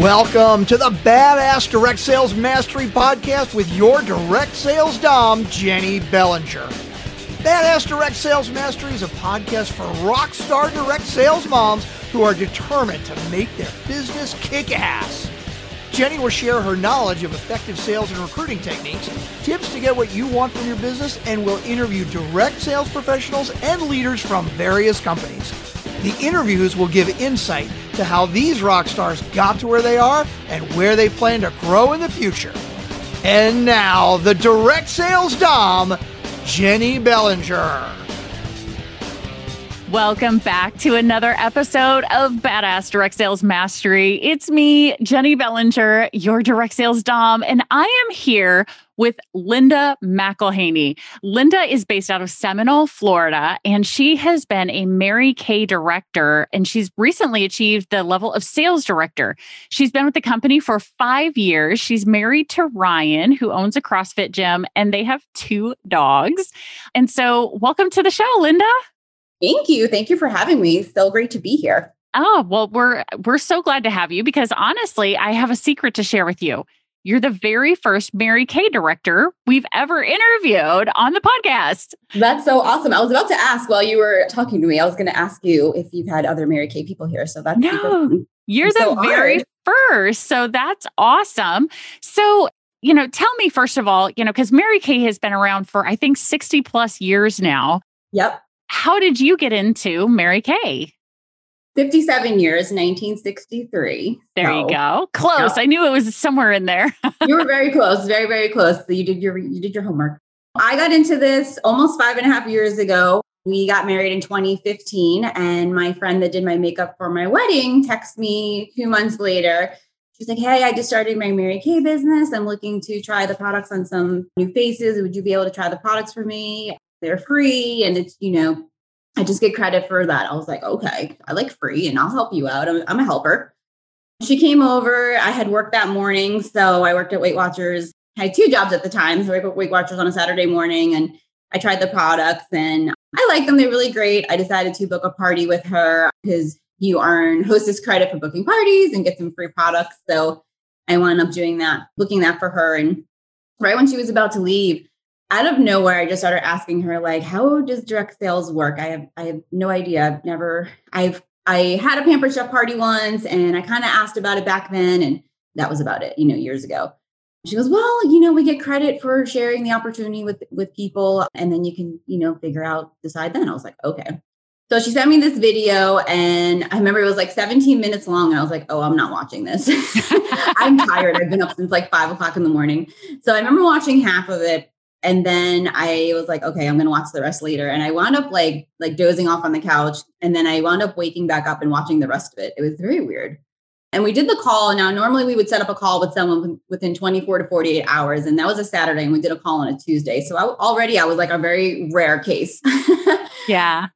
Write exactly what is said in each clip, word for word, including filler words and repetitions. Welcome to the Badass Direct Sales Mastery Podcast with your direct sales dom, Jenny Bellinger. Badass Direct Sales Mastery is a podcast for rockstar direct sales moms who are determined to make their business kick ass. Jenny will share her knowledge of effective sales and recruiting techniques, tips to get what you want from your business, and will interview direct sales professionals and leaders from various companies. The interviews will give insight to how these rock stars got to where they are and where they plan to grow in the future. And now, the direct sales dom, Jenny Bellinger. Welcome back to another episode of Badass Direct Sales Mastery. It's me, Jenny Bellinger, your direct sales dom, and I am here with Linda McElhaney. Linda is based out of Seminole, Florida, and she has been a Mary Kay director, and she's recently achieved the level of sales director. She's been with the company for five years. She's married to Ryan, who owns a CrossFit gym, and they have two dogs. And so welcome to the show, Linda. Thank you. Thank you for having me. It's so great to be here. Oh, well, we're we're so glad to have you because honestly, I have a secret to share with you. You're the very first Mary Kay director we've ever interviewed on the podcast. That's so awesome. I was about to ask while you were talking to me, I was going to ask you if you've had other Mary Kay people here. So that's no, you're I'm the so very honored. first. So that's awesome. So, you know, tell me, first of all, you know, because Mary Kay has been around for, I think, sixty plus years now. Yep. How did you get into Mary Kay? fifty-seven years, nineteen sixty-three. There so, you go. Close. Yeah. I knew it was somewhere in there. You were very close. Very, very close. So you did your, you did your homework. I got into this almost five and a half years ago. We got married in twenty fifteen, and my friend that did my makeup for my wedding texted me two months later. She's like, hey, I just started my Mary Kay business. I'm looking to try the products on some new faces. Would you be able to try the products for me? They're free. And it's, you know, I just get credit for that. I was like, okay, I like free and I'll help you out. I'm, I'm a helper. She came over. I had worked that morning. So I worked at Weight Watchers. I had two jobs at the time. So I worked at Weight Watchers on a Saturday morning and I tried the products and I liked them. They're really great. I decided to book a party with her because you earn hostess credit for booking parties and get some free products. So I wound up doing that, booking that for her. And right when she was about to leave, out of nowhere, I just started asking her, like, how does direct sales work? I have, I have no idea. I've never, I've, I had a Pampered Chef party once and I kind of asked about it back then. And that was about it, you know, years ago. She goes, well, you know, we get credit for sharing the opportunity with, with people. And then you can, you know, figure out, decide then. I was like, okay. So she sent me this video and I remember it was like seventeen minutes long. And I was like, oh, I'm not watching this. I'm tired. I've been up since like five o'clock in the morning. So I remember watching half of it. And then I was like, okay, I'm going to watch the rest later. And I wound up like, like dozing off on the couch. And then I wound up waking back up and watching the rest of it. It was very weird. And we did the call. Now, normally we would set up a call with someone within twenty-four to forty-eight hours. And that was a Saturday and we did a call on a Tuesday. So I, already I was like a very rare case. Yeah.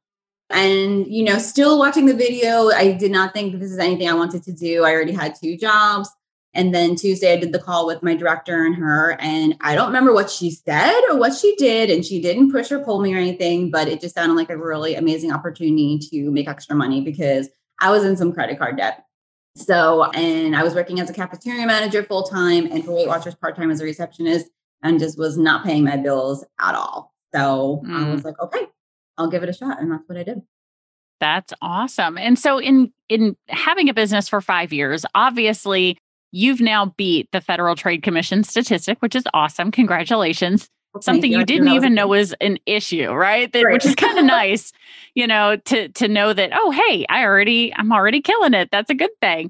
And, you know, still watching the video, I did not think this is anything I wanted to do. I already had two jobs. And then Tuesday, I did the call with my director and her, and I don't remember what she said or what she did. And she didn't push or pull me or anything, but it just sounded like a really amazing opportunity to make extra money because I was in some credit card debt. So, and I was working as a cafeteria manager full time and for Weight Watchers part time as a receptionist and just was not paying my bills at all. So mm. I was like, okay, I'll give it a shot. And that's what I did. That's awesome. And so in, in having a business for five years, obviously, you've now beat the Federal Trade Commission statistic, which is awesome. Congratulations. Well, Something you, you didn't even know was an issue, right? That, right. Which is kind of nice, you know, to to know that, oh, hey, I already, I'm already killing it. That's a good thing.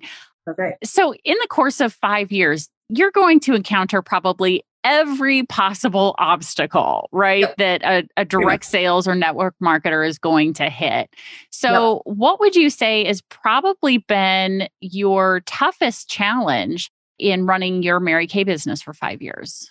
Okay. So in the course of five years, you're going to encounter probably every possible obstacle, right? Yep. That a, a direct yep. sales or network marketer is going to hit. So yep. what would you say has probably been your toughest challenge in running your Mary Kay business for five years?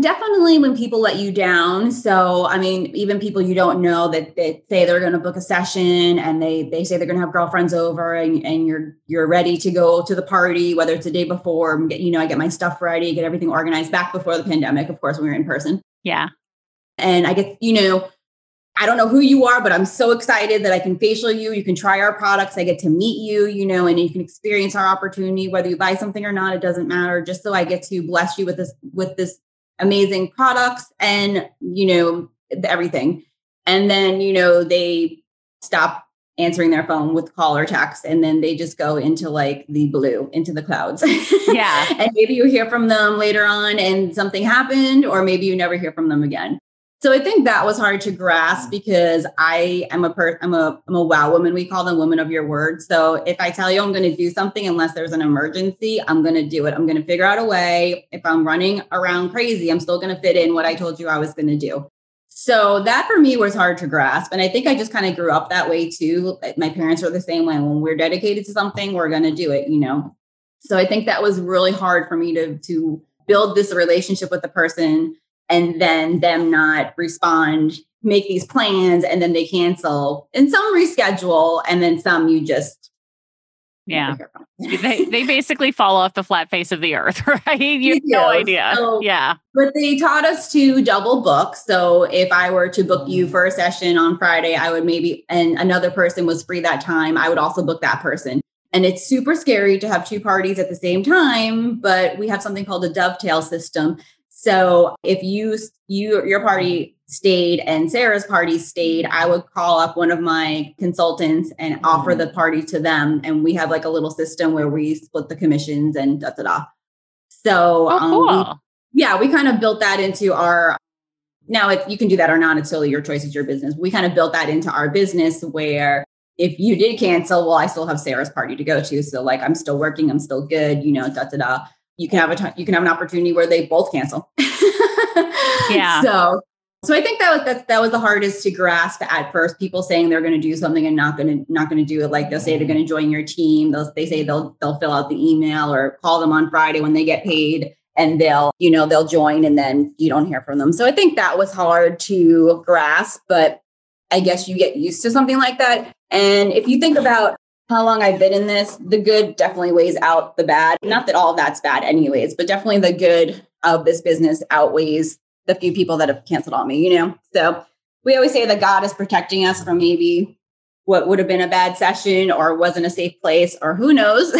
Definitely when people let you down. So, I mean, even people you don't know that they say they're going to book a session and they they say they're going to have girlfriends over and, and you're you're ready to go to the party, whether it's the day before, you know, I get my stuff ready, get everything organized back before the pandemic, of course, when we were in person. Yeah. And I get, you know, I don't know who you are, but I'm so excited that I can facial you. You can try our products. I get to meet you, you know, and you can experience our opportunity, whether you buy something or not, it doesn't matter. Just so I get to bless you with this, with this amazing products and, you know, everything. And then, you know, they stop answering their phone with call or text. And then they just go into like the blue, into the clouds. Yeah. And maybe you hear from them later on and something happened, or maybe you never hear from them again. So I think that was hard to grasp because I am a per- I'm a I'm a wow woman. We call them women of your word. So if I tell you I'm going to do something, unless there's an emergency, I'm going to do it. I'm going to figure out a way. If I'm running around crazy, I'm still going to fit in what I told you I was going to do. So that for me was hard to grasp. And I think I just kind of grew up that way too. My parents are the same way. When we're dedicated to something, we're going to do it, you know? So I think that was really hard for me to, to build this relationship with the person and then them not respond, make these plans, and then they cancel and some reschedule. And then some you just. Yeah. they they basically fall off the flat face of the earth, right? You have no idea. So, yeah. But they taught us to double book. So if I were to book you for a session on Friday, I would maybe, and another person was free that time, I would also book that person. And it's super scary to have two parties at the same time, but we have something called a dovetail system. So if you, you, your party stayed and Sarah's party stayed, I would call up one of my consultants and offer the party to them. And we have like a little system where we split the commissions and da, da, da. So oh, cool. um, we, yeah, we kind of built that into our, now it, you can do that or not, it's totally your choice, it's your business. We kind of built that into our business where if you did cancel, well, I still have Sarah's party to go to. So like, I'm still working, I'm still good, you know, da, da, da. You can have a t- you can have an opportunity where they both cancel. Yeah. So, so I think that was, that, that was the hardest to grasp at first. People saying they're going to do something and not going to, not going to do it. Like they'll say they're going to join your team. They'll, they say they'll, they'll fill out the email or call them on Friday when they get paid and they'll, you know, they'll join and then you don't hear from them. So I think that was hard to grasp, but I guess you get used to something like that. And if you think about how long I've been in this, the good definitely weighs out the bad. Not that all of that's bad anyways, but definitely the good of this business outweighs the few people that have canceled on me, you know? So we always say that God is protecting us from maybe what would have been a bad session or wasn't a safe place or who knows.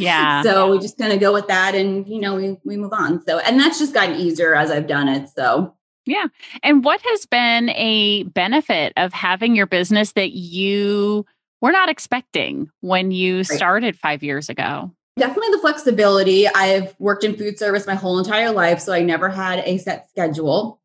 Yeah. So we just kind of go with that and, you know, we, we move on. So, and that's just gotten easier as I've done it. So. Yeah. And what has been a benefit of having your business that you we're not expecting when you started five years ago? Definitely the flexibility. I've worked in food service my whole entire life, so I never had a set schedule.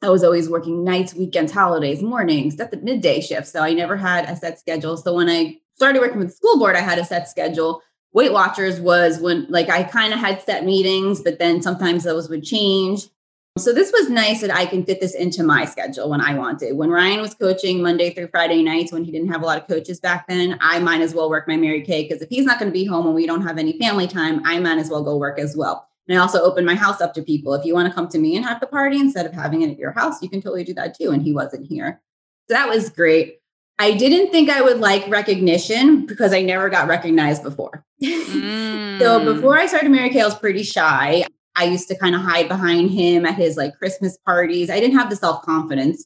I was always working nights, weekends, holidays, mornings, that's the midday shift. So I never had a set schedule. So when I started working with the school board, I had a set schedule. Weight Watchers was when, like, I kind of had set meetings, but then sometimes those would change. So this was nice that I can fit this into my schedule when I wanted. When Ryan was coaching Monday through Friday nights, when he didn't have a lot of coaches back then, I might as well work my Mary Kay because if he's not going to be home and we don't have any family time, I might as well go work as well. And I also opened my house up to people. If you want to come to me and have the party instead of having it at your house, you can totally do that too. And he wasn't here. So that was great. I didn't think I would like recognition because I never got recognized before. Mm. So before I started Mary Kay, I was pretty shy. I used to kind of hide behind him at his like Christmas parties. I didn't have the self-confidence.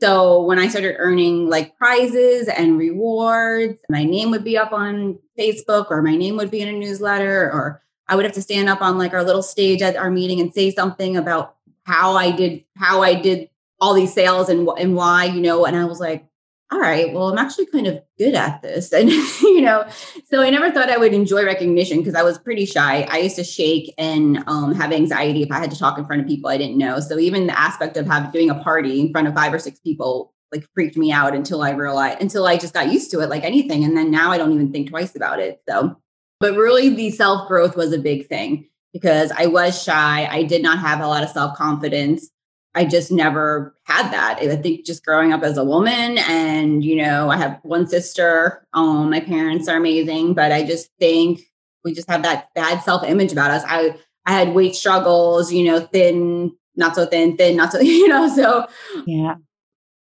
So when I started earning like prizes and rewards, my name would be up on Facebook or my name would be in a newsletter, or I would have to stand up on like our little stage at our meeting and say something about how I did, how I did all these sales and, and why, you know, and I was like, all right, well, I'm actually kind of good at this. And, you know, so I never thought I would enjoy recognition because I was pretty shy. I used to shake and um, have anxiety if I had to talk in front of people I didn't know. So even the aspect of having doing a party in front of five or six people, like, freaked me out until I realized, until I just got used to it like anything. And then now I don't even think twice about it. So, but really the self-growth was a big thing because I was shy. I did not have a lot of self-confidence. I just never had that. I think just growing up as a woman and, you know, I have one sister, um, my parents are amazing, but I just think we just have that bad self-image about us. I, I had weight struggles, you know, thin, not so thin, thin, not so, you know, so yeah,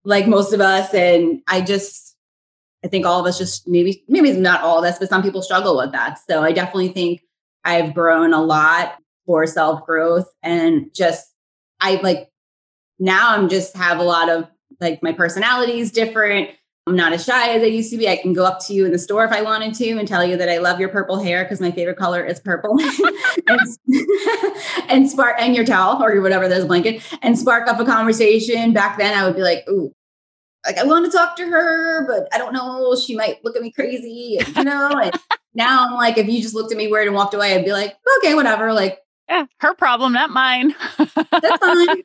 like most of us. And I just, I think all of us just maybe, maybe not all of us, but some people struggle with that. So I definitely think I've grown a lot for self-growth and just, I like, now I'm just have a lot of Like my personality is different. I'm not as shy as I used to be. I can go up to you in the store if I wanted to and tell you that I love your purple hair because my favorite color is purple and, and spark and your towel or your whatever those blanket and spark up a conversation. Back then I would be like, ooh, like I want to talk to her, but I don't know. She might look at me crazy, you know? And now I'm like, if you just looked at me weird and walked away, I'd be like, okay, whatever. Like, yeah, her problem, not mine. That's fine.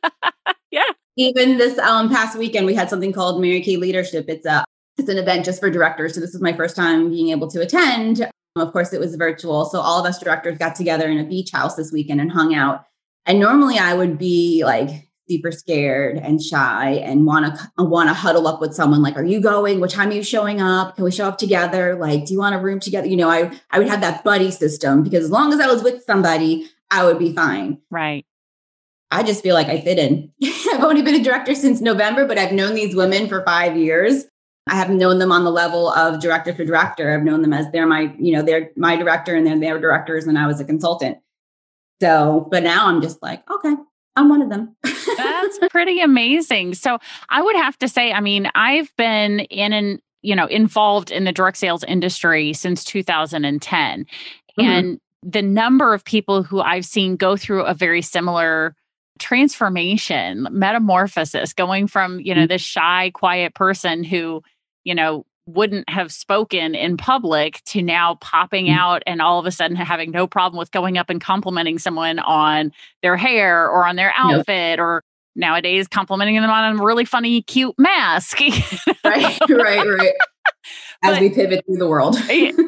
Yeah. Even this um, past weekend, we had something called Mary Kay Leadership. It's a it's an event just for directors. So this was my first time being able to attend. Um, of course, it was virtual. So all of us directors got together in a beach house this weekend and hung out. And normally I would be like super scared and shy and want to want to huddle up with someone like, are you going? What time are you showing up? Can we show up together? Like, do you want a room together? You know, I I would have that buddy system because as long as I was with somebody, I would be fine. Right. I just feel like I fit in. I've only been a director since November, but I've known these women for five years. I haven't known them on the level of director to director. I've known them as they're my, you know, they're my director and they're their directors and I was a consultant. So, but now I'm just like, okay, I'm one of them. That's pretty amazing. So I would have to say, I mean, I've been in an, you know, involved in the direct sales industry since two thousand ten. Mm-hmm. And the number of people who I've seen go through a very similar transformation, metamorphosis, going from, you know, this shy, quiet person who, you know, wouldn't have spoken in public to now popping out and all of a sudden having no problem with going up and complimenting someone on their hair or on their outfit, or nowadays complimenting them on a really funny, cute mask. Right, right, right. As but, we pivot through the world.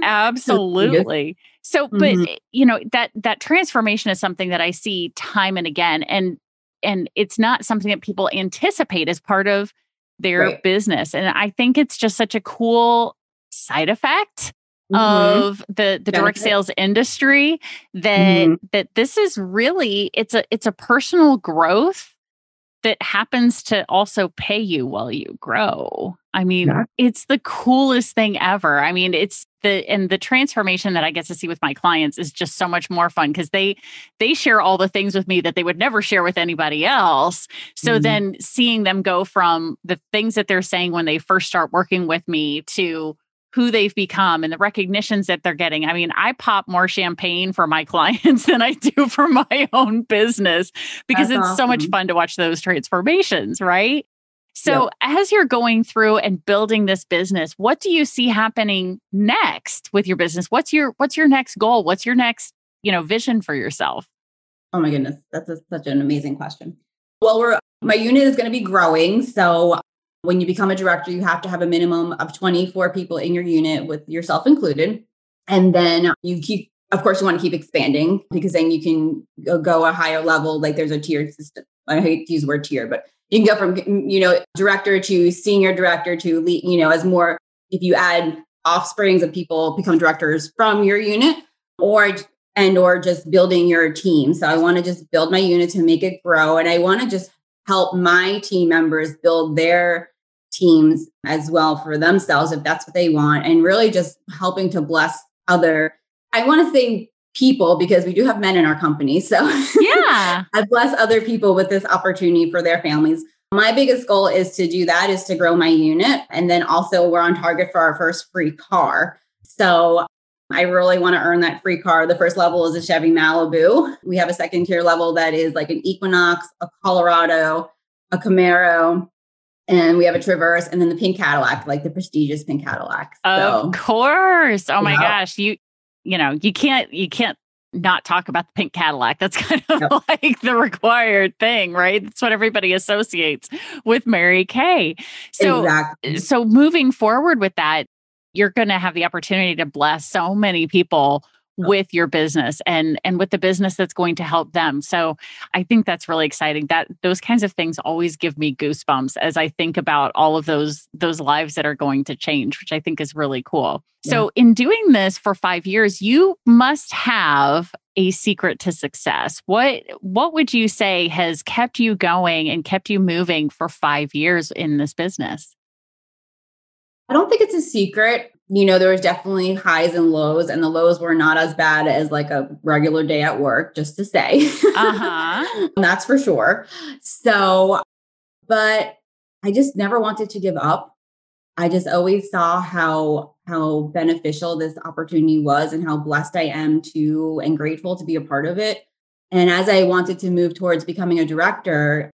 Absolutely. So, but mm-hmm. you know, that, that transformation is something that I see time and again, and, and it's not something that people anticipate as part of their right. business. And I think it's just such a cool side effect mm-hmm. of the, the direct sales industry that, mm-hmm. that this is really, it's a, it's a personal growth that happens to also pay you while you grow. I mean, yeah. it's the coolest thing ever. I mean, it's the, and the transformation that I get to see with my clients is just so much more fun because they, they share all the things with me that they would never share with anybody else. So mm-hmm. then seeing them go from the things that they're saying when they first start working with me to who they've become and the recognitions that they're getting. I mean, I pop more champagne for my clients than I do for my own business because That's it's awesome. So much fun to watch those transformations, right? So yep. as you're going through and building this business, what do you see happening next with your business? What's your what's your next goal? What's your next, you know, vision for yourself? Oh my goodness, that's a, such an amazing question. Well, we're my unit is going to be growing, so when you become a director, you have to have a minimum of twenty-four people in your unit with yourself included, and then you keep of course you want to keep expanding because then you can go a higher level, like there's a tiered system. I hate to use the word tier, but you can go from, you know, director to senior director to lead, you know, as more, if you add offsprings of people become directors from your unit or, and, or just building your team. So I want to just build my unit to make it grow. And I want to just help my team members build their teams as well for themselves, if that's what they want. And really just helping to bless other, I want to say people, because we do have men in our company. So yeah, I bless other people with this opportunity for their families. My biggest goal is to do that, is to grow my unit. And then also we're on target for our first free car. So I really want to earn that free car. The first level is a Chevy Malibu. We have a second tier level that is like an Equinox, a Colorado, a Camaro, and we have a Traverse, and then the pink Cadillac, like the prestigious pink Cadillac. Of so, course. Oh my know. gosh. You You know, you can't, you can't not talk about the pink Cadillac. That's kind of yep. like the required thing, right? That's what everybody associates with Mary Kay. So, exactly. so moving forward with that, you're going to have the opportunity to bless so many people yep. with your business and, and with the business that's going to help them. So I think that's really exciting. That those kinds of things always give me goosebumps as I think about all of those, those lives that are going to change, which I think is really cool. So in doing this for five years, you must have a secret to success. What what would you say has kept you going and kept you moving for five years in this business? I don't think it's a secret. You know, there was definitely highs and lows, and the lows were not as bad as like a regular day at work, just to say. Uh-huh. That's for sure. So, but I just never wanted to give up. I just always saw how how beneficial this opportunity was and how blessed I am to and grateful to be a part of it. And as I wanted to move towards becoming a director,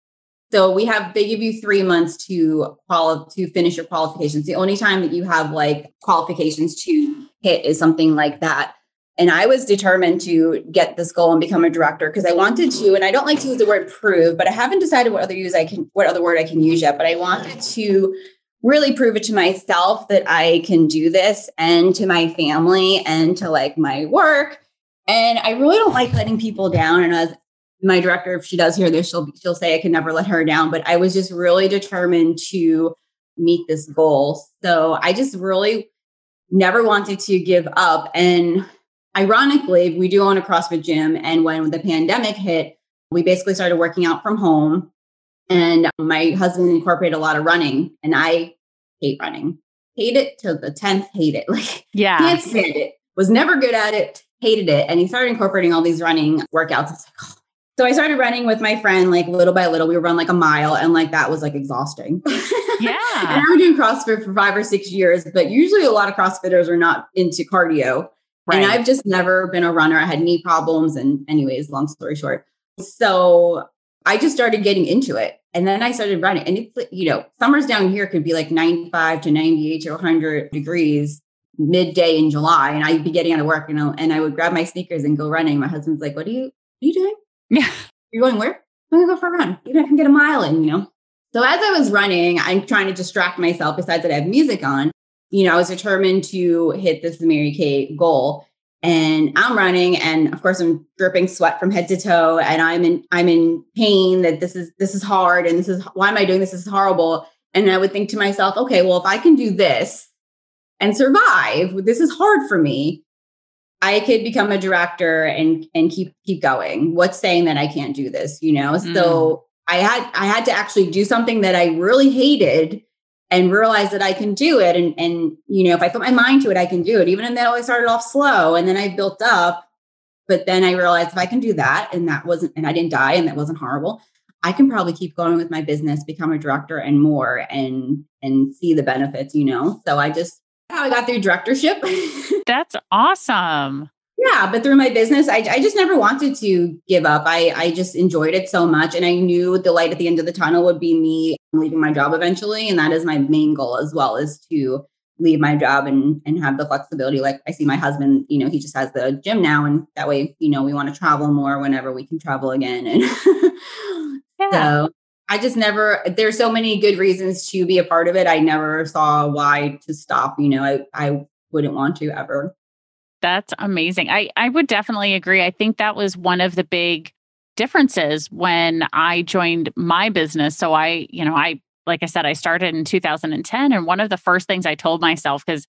so we have, they give you three months to quali- to finish your qualifications. The only time that you have like qualifications to hit is something like that. And I was determined to get this goal and become a director because I wanted to, and I don't like to use the word prove, but I haven't decided what other use I can, what other word I can use yet, but I wanted to really prove it to myself that I can do this and to my family and to like my work. And I really don't like letting people down. And as my director, if she does hear this, she'll, she'll say I can never let her down, but I was just really determined to meet this goal. So I just really never wanted to give up. And ironically, we do own a CrossFit gym. And when the pandemic hit, we basically started working out from home. And my husband incorporated a lot of running. And I hate running. Hate it till the tenth, hate it. Like, yeah. Can't stand it. Was never good at it. Hated it. And he started incorporating all these running workouts. It's like, oh. So I started running with my friend, like little by little. We would run like a mile. And like, that was like exhausting. Yeah. And I was doing CrossFit for five or six years. But usually a lot of CrossFitters are not into cardio. Right. And I've just never been a runner. I had knee problems. And anyways, long story short. So I just started getting into it. And then I started running. And it's, you know, summers down here could be like ninety-five to ninety-eight to one hundred degrees midday in July. And I'd be getting out of work, you know, and I would grab my sneakers and go running. My husband's like, what are you, what are you doing? Yeah. You're going where? I'm going to go for a run. You're going to get a mile in, you know? So as I was running, I'm trying to distract myself. Besides that, I have music on. You know, I was determined to hit this Mary Kay goal, and I'm running, and of course I'm dripping sweat from head to toe, and I'm in, I'm in pain that this is, this is hard. And this is, why am I doing this? This is horrible. And I would think to myself, okay, well, if I can do this and survive, this is hard for me. I could become a director and, and keep, keep going. What's saying that I can't do this, you know? Mm. So I had, I had to actually do something that I really hated and realize that I can do it. And, and, you know, if I put my mind to it, I can do it. Even though I started off slow and then I built up, but then I realized if I can do that, and that wasn't, and I didn't die, and that wasn't horrible, I can probably keep going with my business, become a director and more, and, and see the benefits, you know? So I just, how I got through directorship. That's awesome. Yeah. But through my business, I, I just never wanted to give up. I, I just enjoyed it so much. And I knew the light at the end of the tunnel would be me leaving my job eventually. And that is my main goal as well, is to leave my job and, and have the flexibility. Like I see my husband, you know, he just has the gym now. And that way, you know, we want to travel more whenever we can travel again. And yeah. So I just never, there's so many good reasons to be a part of it. I never saw why to stop. You know, I, I wouldn't want to ever. That's amazing. I, I would definitely agree. I think that was one of the big differences when I joined my business. So I, you know, I, like I said, I started in two thousand ten. And one of the first things I told myself, because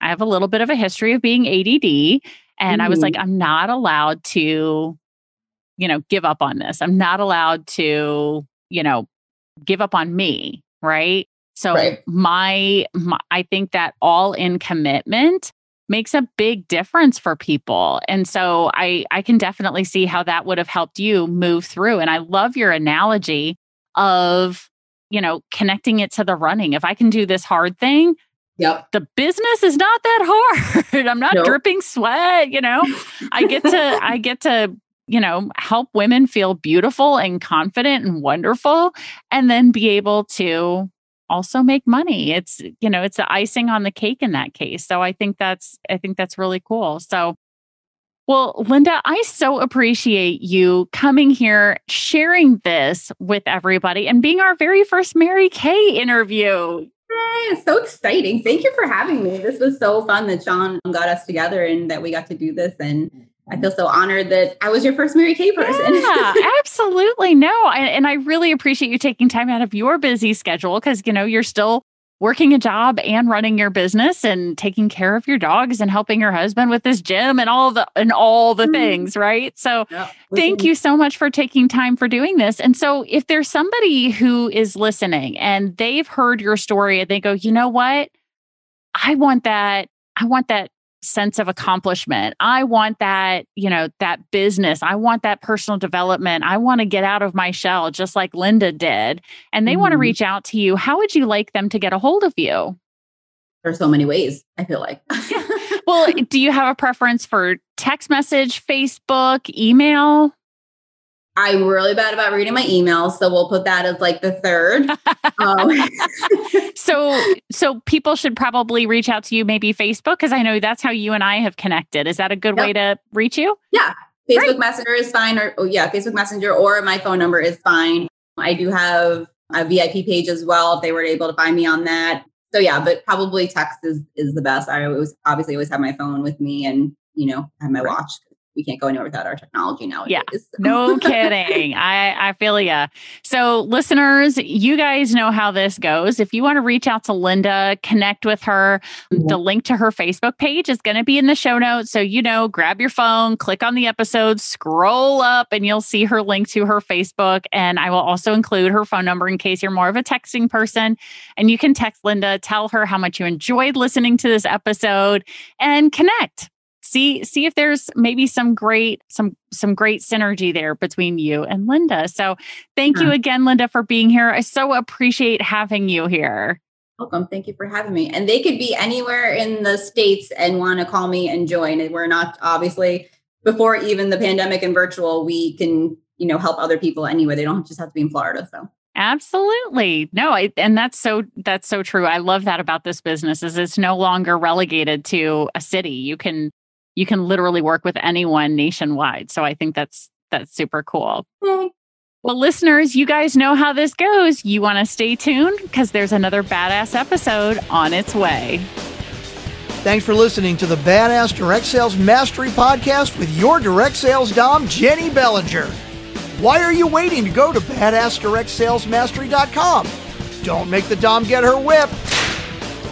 I have a little bit of a history of being A D D, and mm. I was like, I'm not allowed to, you know, give up on this. I'm not allowed to, you know, give up on me. Right. So right. My, my, I think that all in commitment makes a big difference for people. And so I, I can definitely see how that would have helped you move through. And I love your analogy of, you know, connecting it to the running. If I can do this hard thing, yep. The business is not that hard. I'm not nope. dripping sweat, you know. I get to, I get to, you know, help women feel beautiful and confident and wonderful, and then be able to also make money. It's, you know, it's the icing on the cake in that case. So I think that's, I think that's really cool. So, well, Linda, I so appreciate you coming here, sharing this with everybody, and being our very first Mary Kay interview. Yay, so exciting. Thank you for having me. This was so fun that Sean got us together and that we got to do this. And I feel so honored that I was your first Mary Kay person. Yeah, absolutely. No. And, and I really appreciate you taking time out of your busy schedule, because, you know, you're still working a job and running your business and taking care of your dogs and helping your husband with this gym and all the, and all the mm-hmm. things. Right. So yeah. Thank you so much for taking time for doing this. And so if there's somebody who is listening and they've heard your story and they go, you know what, I want that. I want that sense of accomplishment. I want that, you know, that business. I want that personal development. I want to get out of my shell, just like Linda did. And they mm-hmm. want to reach out to you. How would you like them to get a hold of you? There's so many ways, I feel like. Well, do you have a preference for text message, Facebook, email? I'm really bad about reading my emails, so we'll put that as like the third. um. so, so people should probably reach out to you, maybe Facebook, because I know that's how you and I have connected. Is that a good yep. way to reach you? Yeah, Facebook Great. Messenger is fine, or oh, yeah, Facebook Messenger, or my phone number is fine. I do have a V I P page as well if they were able to find me on that. So yeah, but probably text is is the best. I always obviously always have my phone with me, and you know, have my right. watch. We can't go anywhere without our technology nowadays. Yeah, so. No kidding. I, I feel ya. So listeners, you guys know how this goes. If you want to reach out to Linda, connect with her, mm-hmm. the link to her Facebook page is going to be in the show notes. So, you know, grab your phone, click on the episode, scroll up, and you'll see her link to her Facebook. And I will also include her phone number in case you're more of a texting person. And you can text Linda, tell her how much you enjoyed listening to this episode, and connect. See, see if there's maybe some great, some, some great synergy there between you and Linda. So thank yeah. you again, Linda, for being here. I so appreciate having you here. Welcome. Thank you for having me. And they could be anywhere in the States and want to call me and join. And we're not, obviously, before even the pandemic and virtual, we can, you know, help other people anyway. They don't just have to be in Florida. So. Absolutely. No, I, and that's so, that's so true. I love that about this business is it's no longer relegated to a city. You can You can literally work with anyone nationwide. So I think that's that's super cool. Well, listeners, you guys know how this goes. You want to stay tuned because there's another badass episode on its way. Thanks for listening to the Badass Direct Sales Mastery Podcast with your direct sales dom, Jenny Bellinger. Why are you waiting to go to badass direct sales mastery dot com? Don't make the dom get her whip.